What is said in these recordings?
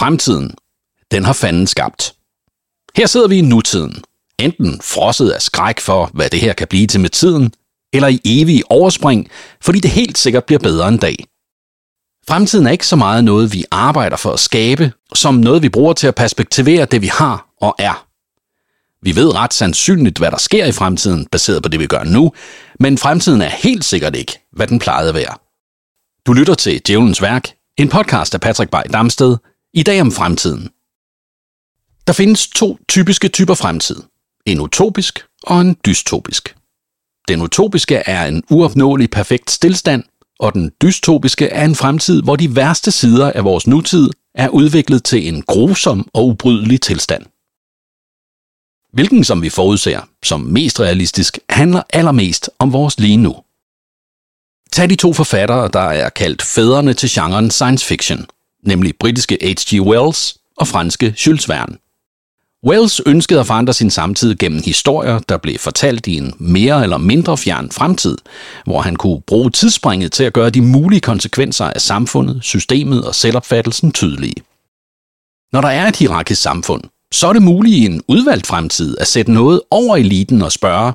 Fremtiden, den har fanden skabt. Her sidder vi i nutiden, enten frosset af skræk for, hvad det her kan blive til med tiden, eller i evige overspring, fordi det helt sikkert bliver bedre en dag. Fremtiden er ikke så meget noget, vi arbejder for at skabe, som noget, vi bruger til at perspektivere det, vi har og er. Vi ved ret sandsynligt, hvad der sker i fremtiden, baseret på det, vi gør nu, men fremtiden er helt sikkert ikke, hvad den plejede at være. Du lytter til Djævlens Værk, en podcast af Patrick Bay Damsted, i dag om fremtiden. Der findes to typiske typer fremtid, en utopisk og en dystopisk. Den utopiske er en uopnåelig perfekt stilstand, og den dystopiske er en fremtid, hvor de værste sider af vores nutid er udviklet til en grusom og ubrydelig tilstand. Hvilken som vi forudser som mest realistisk, handler allermest om vores lige nu. Tag de to forfattere, der er kaldt fædrene til genren science fiction, nemlig britiske H.G. Wells og franske Jules Verne. Wells ønskede at forandre sin samtid gennem historier, der blev fortalt i en mere eller mindre fjern fremtid, hvor han kunne bruge tidsspringet til at gøre de mulige konsekvenser af samfundet, systemet og selvopfattelsen tydelige. Når der er et hierarkisk samfund, så er det muligt i en udvalgt fremtid at sætte noget over eliten og spørge,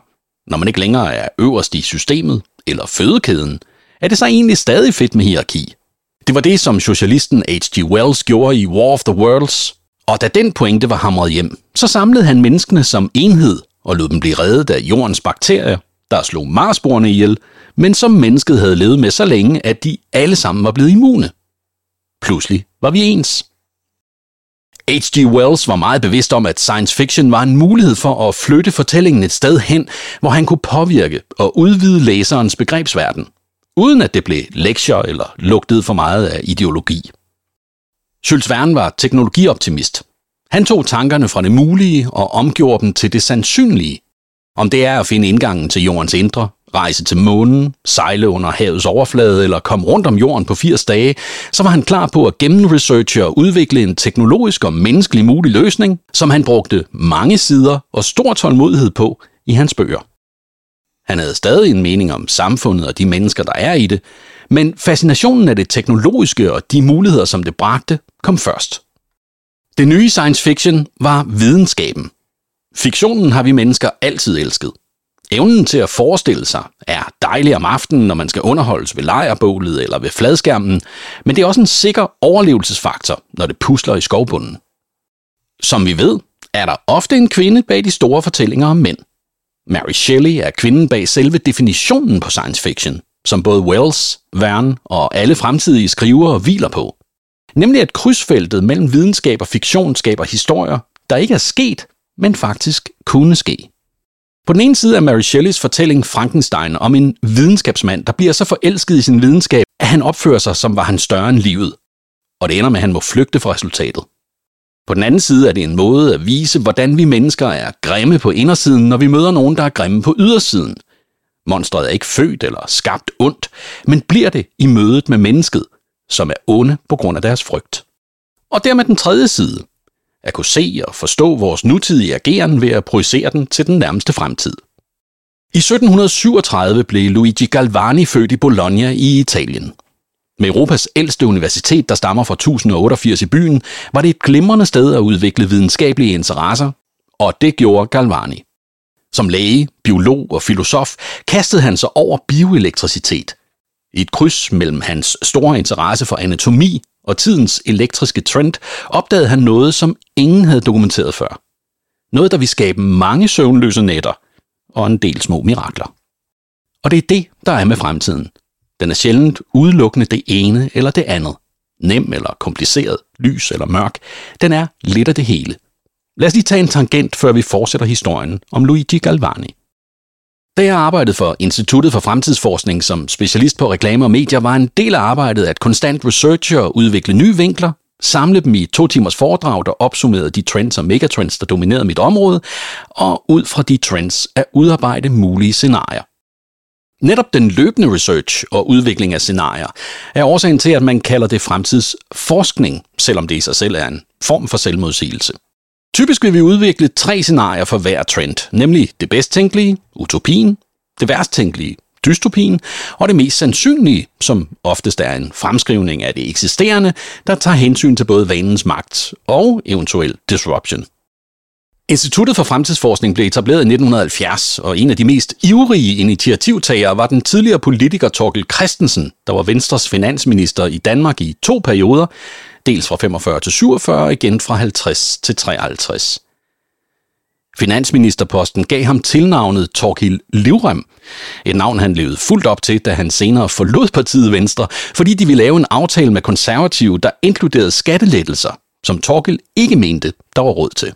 når man ikke længere er øverst i systemet eller fødekæden, er det så egentlig stadig fedt med hierarki? Det var det, som socialisten H.G. Wells gjorde i War of the Worlds, og da den pointe var hamret hjem, så samlede han menneskene som enhed og lod dem blive reddet af jordens bakterier, der slog marsboerne ihjel, men som mennesket havde levet med så længe, at de alle sammen var blevet immune. Pludselig var vi ens. H.G. Wells var meget bevidst om, at science fiction var en mulighed for at flytte fortællingen et sted hen, hvor han kunne påvirke og udvide læserens begrebsverden, uden at det blev lektier eller lugtede for meget af ideologi. Jules Verne var teknologioptimist. Han tog tankerne fra det mulige og omgjorde dem til det sandsynlige. Om det er at finde indgangen til jordens indre, rejse til månen, sejle under havets overflade eller komme rundt om jorden på 80 dage, så var han klar på at gennemresearche og udvikle en teknologisk og menneskelig mulig løsning, som han brugte mange sider og stor tålmodighed på i hans bøger. Han havde stadig en mening om samfundet og de mennesker, der er i det, men fascinationen af det teknologiske og de muligheder, som det bragte, kom først. Det nye science fiction var videnskaben. Fiktionen har vi mennesker altid elsket. Evnen til at forestille sig er dejlig om aftenen, når man skal underholdes ved lejrbålet eller ved fladskærmen, men det er også en sikker overlevelsesfaktor, når det pusler i skovbunden. Som vi ved, er der ofte en kvinde bag de store fortællinger om mænd. Mary Shelley er kvinden bag selve definitionen på science fiction, som både Wells, Verne og alle fremtidige skrivere hviler på. Nemlig at krydsfeltet mellem videnskab og fiktion skaber historier, der ikke er sket, men faktisk kunne ske. På den ene side er Mary Shelleys fortælling Frankenstein om en videnskabsmand, der bliver så forelsket i sin videnskab, at han opfører sig, som var han større end livet. Og det ender med, at han må flygte fra resultatet. På den anden side er det en måde at vise, hvordan vi mennesker er grimme på indersiden, når vi møder nogen, der er grimme på ydersiden. Monstret er ikke født eller skabt ondt, men bliver det i mødet med mennesket, som er onde på grund af deres frygt. Og dermed den tredje side. At kunne se og forstå vores nutidige ageren ved at projicere den til den nærmeste fremtid. I 1737 blev Luigi Galvani født i Bologna i Italien. Med Europas ældste universitet, der stammer fra 1088 i byen, var det et glimrende sted at udvikle videnskabelige interesser, og det gjorde Galvani. Som læge, biolog og filosof kastede han sig over bioelektricitet. I et kryds mellem hans store interesse for anatomi og tidens elektriske trend opdagede han noget, som ingen havde dokumenteret før. Noget, der ville skabe mange søvnløse nætter og en del små mirakler. Og det er det, der er med fremtiden. Den er sjældent udelukkende det ene eller det andet. Nem eller kompliceret, lys eller mørk. Den er lidt af det hele. Lad os lige tage en tangent, før vi fortsætter historien om Luigi Galvani. Da jeg arbejdede for Instituttet for Fremtidsforskning som specialist på reklame og medier, var en del af arbejdet at konstant researche og udvikle nye vinkler, samle dem i 2 timers foredrag, der opsummerede de trends og megatrends, der dominerede mit område, og ud fra de trends at udarbejde mulige scenarier. Netop den løbende research og udvikling af scenarier er årsagen til, at man kalder det fremtidsforskning, selvom det i sig selv er en form for selvmodsigelse. Typisk vil vi udvikle 3 scenarier for hver trend, nemlig det bedst tænkelige, utopien, det værst tænkelige, dystopien, og det mest sandsynlige, som oftest er en fremskrivning af det eksisterende, der tager hensyn til både vanens magt og eventuel disruption. Instituttet for Fremtidsforskning blev etableret i 1970, og en af de mest ivrige initiativtagere var den tidligere politiker Thorkil Kristensen, der var Venstres finansminister i Danmark i 2 perioder, dels fra 45 til 47 og igen fra 50 til 53. Finansministerposten gav ham tilnavnet Thorkil Livrem, et navn han levede fuldt op til, da han senere forlod partiet Venstre, fordi de ville lave en aftale med konservative, der inkluderede skattelettelser, som Thorkil ikke mente, der var råd til.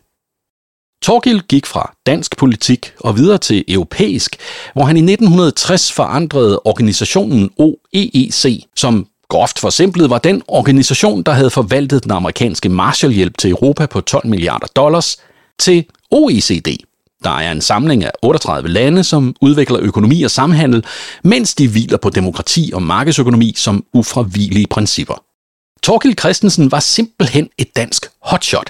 Thorkil gik fra dansk politik og videre til europæisk, hvor han i 1960 forandrede organisationen OEEC, som groft forsimplet var den organisation, der havde forvaltet den amerikanske Marshallhjælp til Europa på 12 milliarder dollars, til OECD, der er en samling af 38 lande, som udvikler økonomi og samhandel, mens de hviler på demokrati og markedsøkonomi som ufravigelige principper. Thorkil Kristensen var simpelthen et dansk hotshot,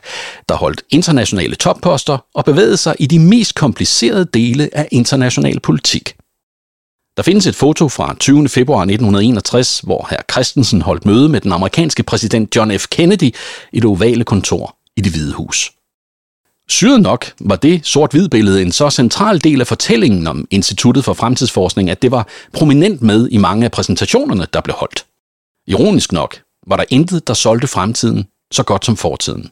der holdt internationale topposter og bevægede sig i de mest komplicerede dele af international politik. Der findes et foto fra 20. februar 1961, hvor hr. Kristensen holdt møde med den amerikanske præsident John F. Kennedy i det ovale kontor i Det Hvide Hus. Syret nok var det sort-hvid-billede en så central del af fortællingen om Instituttet for Fremtidsforskning, at det var prominent med i mange af præsentationerne, der blev holdt. Ironisk nok var der intet, der solgte fremtiden så godt som fortiden.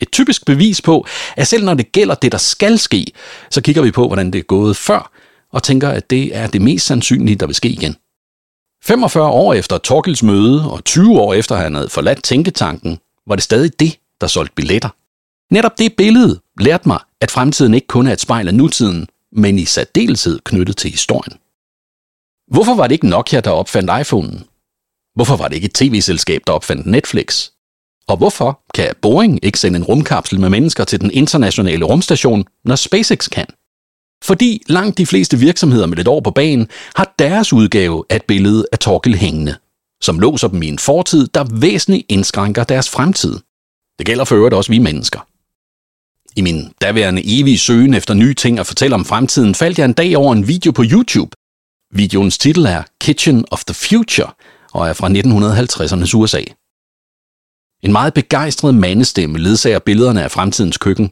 Et typisk bevis på, at selv når det gælder det, der skal ske, så kigger vi på, hvordan det er gået før, og tænker, at det er det mest sandsynlige, der vil ske igen. 45 år efter Thorkils møde og 20 år efter han havde forladt tænketanken, var det stadig det, der solgte billetter. Netop det billede lærte mig, at fremtiden ikke kun er et spejl af nutiden, men i særdeleshed knyttet til historien. Hvorfor var det ikke Nokia, der opfandt iPhonen? Hvorfor var det ikke et tv-selskab, der opfandt Netflix? Og hvorfor kan Boeing ikke sende en rumkapsel med mennesker til den internationale rumstation, når SpaceX kan? Fordi langt de fleste virksomheder med lidt år på banen har deres udgave af et billede af Thorkil hængende, som låser dem i en fortid, der væsentligt indskrænker deres fremtid. Det gælder for øvrigt også vi mennesker. I min daværende evige søgen efter nye ting at fortælle om fremtiden, faldt jeg en dag over en video på YouTube. Videoens titel er Kitchen of the Future og er fra 1950'ernes USA. En meget begejstret mandestemme ledsager billederne af fremtidens køkken,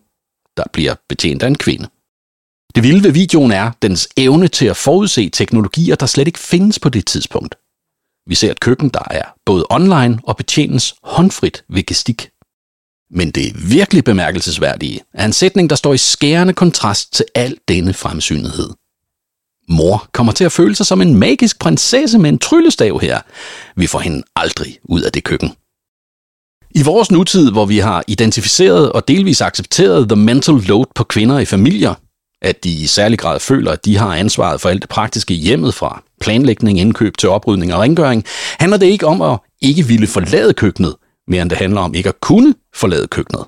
der bliver betjent af en kvinde. Det vilde ved videoen er dens evne til at forudse teknologier, der slet ikke findes på det tidspunkt. Vi ser et køkken, der er både online og betjenes håndfrit ved gestik. Men det virkelig bemærkelsesværdige er en sætning, der står i skærende kontrast til al denne fremsynethed. Mor kommer til at føle sig som en magisk prinsesse med en tryllestav her. Vi får hende aldrig ud af det køkken. I vores nutid, hvor vi har identificeret og delvis accepteret the mental load på kvinder i familier, at de i særlig grad føler, at de har ansvaret for alt det praktiske i hjemmet fra planlægning, indkøb til oprydning og rengøring, handler det ikke om at ikke ville forlade køkkenet, mere end det handler om ikke at kunne forlade køkkenet.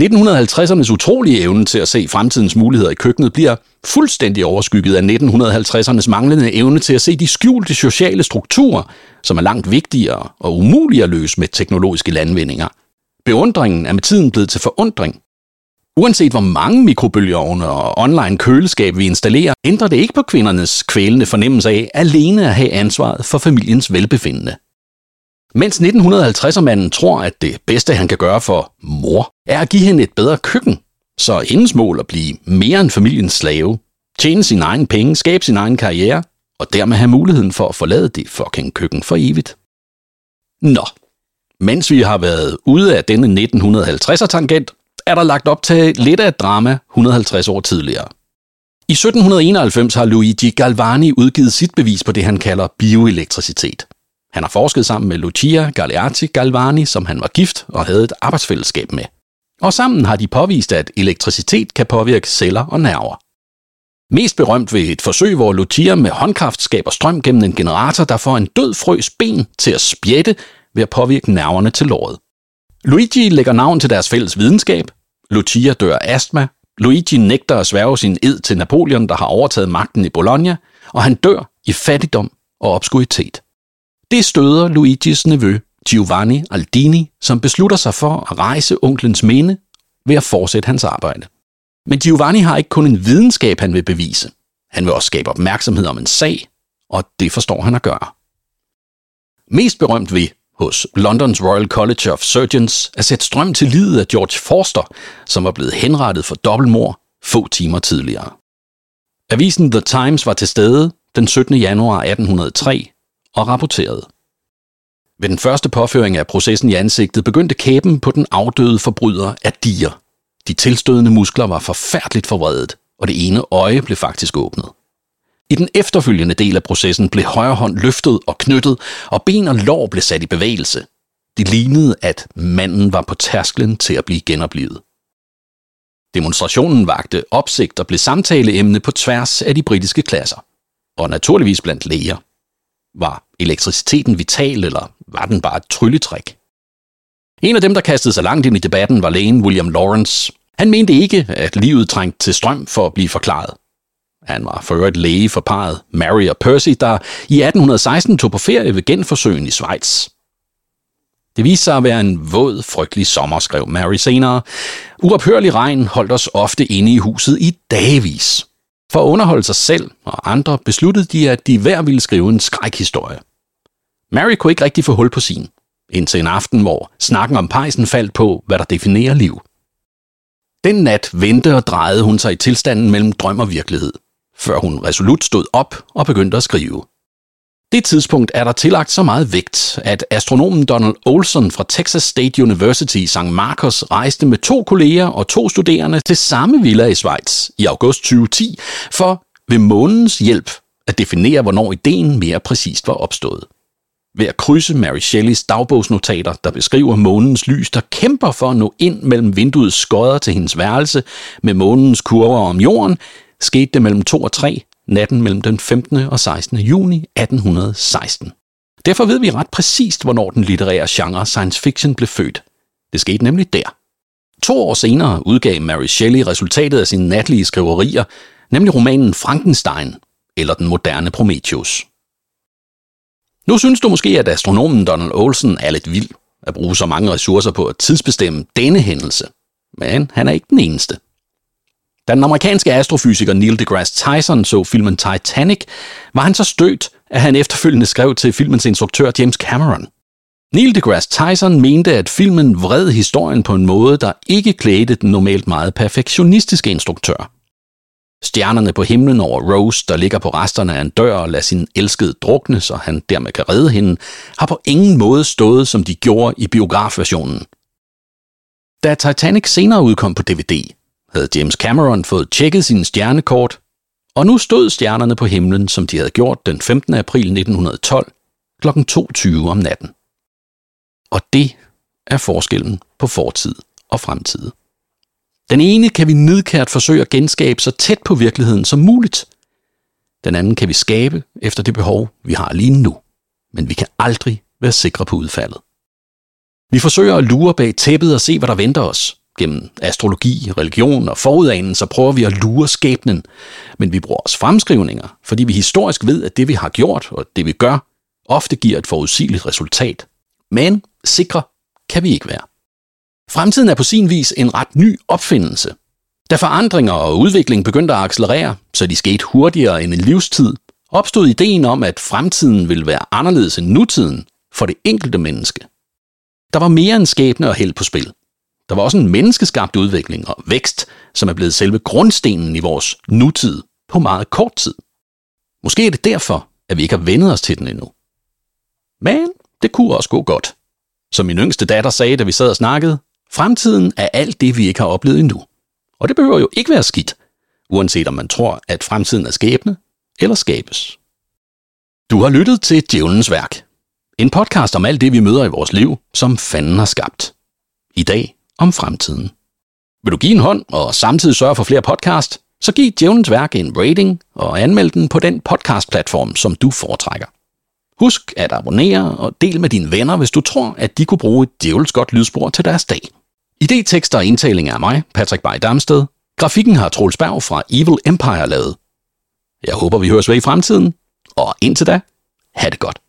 1950'ernes utrolige evne til at se fremtidens muligheder i køkkenet bliver fuldstændig overskygget af 1950'ernes manglende evne til at se de skjulte sociale strukturer, som er langt vigtigere og umulige at løse med teknologiske landvindinger. Beundringen er med tiden blevet til forundring. Uanset hvor mange mikrobølgeovne og online køleskab vi installerer, ændrer det ikke på kvindernes kvælende fornemmelse af alene at have ansvaret for familiens velbefindende. Mens 1950'er-manden tror, at det bedste, han kan gøre for mor, er at give hende et bedre køkken, så hendes mål at blive mere end familiens slave, tjene sine egne penge, skabe sin egen karriere, og dermed have muligheden for at forlade det fucking køkken for evigt. Nå, mens vi har været ude af denne 1950'er-tangent, er der lagt op til lidt af et drama 150 år tidligere. I 1791 har Luigi Galvani udgivet sit bevis på det, han kalder bioelektricitet. Han har forsket sammen med Lucia Galeati Galvani, som han var gift og havde et arbejdsfællesskab med. Og sammen har de påvist, at elektricitet kan påvirke celler og nerver. Mest berømt ved et forsøg, hvor Lucia med håndkraft skaber strøm gennem en generator, der får en død frøs ben til at spjætte ved at påvirke nerverne til låret. Luigi lægger navn til deres fælles videnskab. Lucia dør af astma. Luigi nægter at sværge sin ed til Napoleon, der har overtaget magten i Bologna, og han dør i fattigdom og obskuritet. Det støder Luigis nevø, Giovanni Aldini, som beslutter sig for at rejse onklens minde ved at fortsætte hans arbejde. Men Giovanni har ikke kun en videnskab, han vil bevise. Han vil også skabe opmærksomhed om en sag og det forstår han at gøre. Mest berømt ved hos Londons Royal College of Surgeons at sætte strøm til livet af George Forster, som var blevet henrettet for dobbeltmord få timer tidligere. Avisen The Times var til stede den 17. januar 1803 og rapporterede. Ved den første påføring af processen i ansigtet begyndte kæben på den afdøde forbryder at dirre. De tilstødende muskler var forfærdeligt forvredet, og det ene øje blev faktisk åbnet. I den efterfølgende del af processen blev højre hånd løftet og knyttet, og ben og lår blev sat i bevægelse. Det lignede, at manden var på tærsklen til at blive genoplivet. Demonstrationen vagte opsigt og blev samtaleemne på tværs af de britiske klasser. Og naturligvis blandt læger. Var elektriciteten vital, eller var den bare et trylletrik? En af dem, der kastede sig langt ind i debatten, var lægen William Lawrence. Han mente ikke, at livet trængte til strøm for at blive forklaret. Han var for øvrigt læge for parret Mary og Percy, der i 1816 tog på ferie ved Genfersøen i Schweiz. Det viste sig at være en våd, frygtelig sommer, skrev Mary senere. Uophørlig regn holdt os ofte inde i huset i dagvis. For at underholde sig selv og andre besluttede de, at de hver ville skrive en skrækhistorie. Mary kunne ikke rigtig få hul på sin, indtil en aften, hvor snakken om pejsen faldt på, hvad der definerer liv. Den nat vendte og drejede hun sig i tilstanden mellem drøm og virkelighed, før hun resolut stod op og begyndte at skrive. Det tidspunkt er der tillagt så meget vægt, at astronomen Donald Olson fra Texas State University i St. Marcos rejste med 2 kolleger og 2 studerende til samme villa i Schweiz i august 2010 for ved månens hjælp at definere, hvornår ideen mere præcist var opstået. Ved at krydse Mary Shelleys dagbogsnotater, der beskriver månens lys, der kæmper for at nå ind mellem vinduets skodder til hendes værelse med månens kurver om jorden, skete det mellem 2 og 3 natten mellem den 15. og 16. juni 1816. Derfor ved vi ret præcist, hvornår den litterære genre science fiction blev født. Det skete nemlig der. 2 år senere udgav Mary Shelley resultatet af sine natlige skriverier, nemlig romanen Frankenstein eller den moderne Prometheus. Nu synes du måske, at astronomen Donald Olson er lidt vild at bruge så mange ressourcer på at tidsbestemme denne hændelse, men han er ikke den eneste. Da den amerikanske astrofysiker Neil deGrasse Tyson så filmen Titanic, var han så stødt, at han efterfølgende skrev til filmens instruktør James Cameron. Neil deGrasse Tyson mente, at filmen vred historien på en måde, der ikke klædte den normalt meget perfektionistiske instruktør. Stjernerne på himlen over Rose, der ligger på resterne af en dør og lader sin elskede drukne, så han dermed kan redde hende, har på ingen måde stået, som de gjorde i biografversionen. Da Titanic senere udkom på DVD, havde James Cameron fået tjekket sine stjernekort, og nu stod stjernerne på himlen, som de havde gjort den 15. april 1912 kl. 22 om natten. Og det er forskellen på fortid og fremtid. Den ene kan vi nidkært forsøge at genskabe så tæt på virkeligheden som muligt. Den anden kan vi skabe efter det behov, vi har lige nu, men vi kan aldrig være sikre på udfaldet. Vi forsøger at lure bag tæppet og se, hvad der venter os. Gennem astrologi, religion og forudanelser prøver vi at lure skæbnen, men vi bruger også fremskrivninger, fordi vi historisk ved, at det vi har gjort og det vi gør, ofte giver et forudsigeligt resultat. Men sikre kan vi ikke være. Fremtiden er på sin vis en ret ny opfindelse. Da forandringer og udvikling begyndte at accelerere, så de skete hurtigere end en livstid, opstod ideen om, at fremtiden ville være anderledes end nutiden for det enkelte menneske. Der var mere end skæbne og held på spil. Der var også en menneskeskabt udvikling og vækst, som er blevet selve grundstenen i vores nutid på meget kort tid. Måske er det derfor, at vi ikke har vendet os til den endnu. Men det kunne også gå godt. Som min yngste datter sagde, da vi sad og snakkede, fremtiden er alt det, vi ikke har oplevet endnu. Og det behøver jo ikke være skidt, uanset om man tror, at fremtiden er skæbne eller skabes. Du har lyttet til Djævlens Værk. En podcast om alt det, vi møder i vores liv, som fanden har skabt. I dag om fremtiden. Vil du give en hånd og samtidig sørge for flere podcast, så giv Djævlens Værk en rating og anmeld den på den podcastplatform, som du foretrækker. Husk at abonnere og del med dine venner, hvis du tror, at de kunne bruge et djævels godt lydspor til deres dag. Idétekster og indtalinger af mig, Patrick Bay Damsted. Grafikken har Troels Berg fra Evil Empire lavet. Jeg håber, vi høres ved i fremtiden, og indtil da, ha' det godt.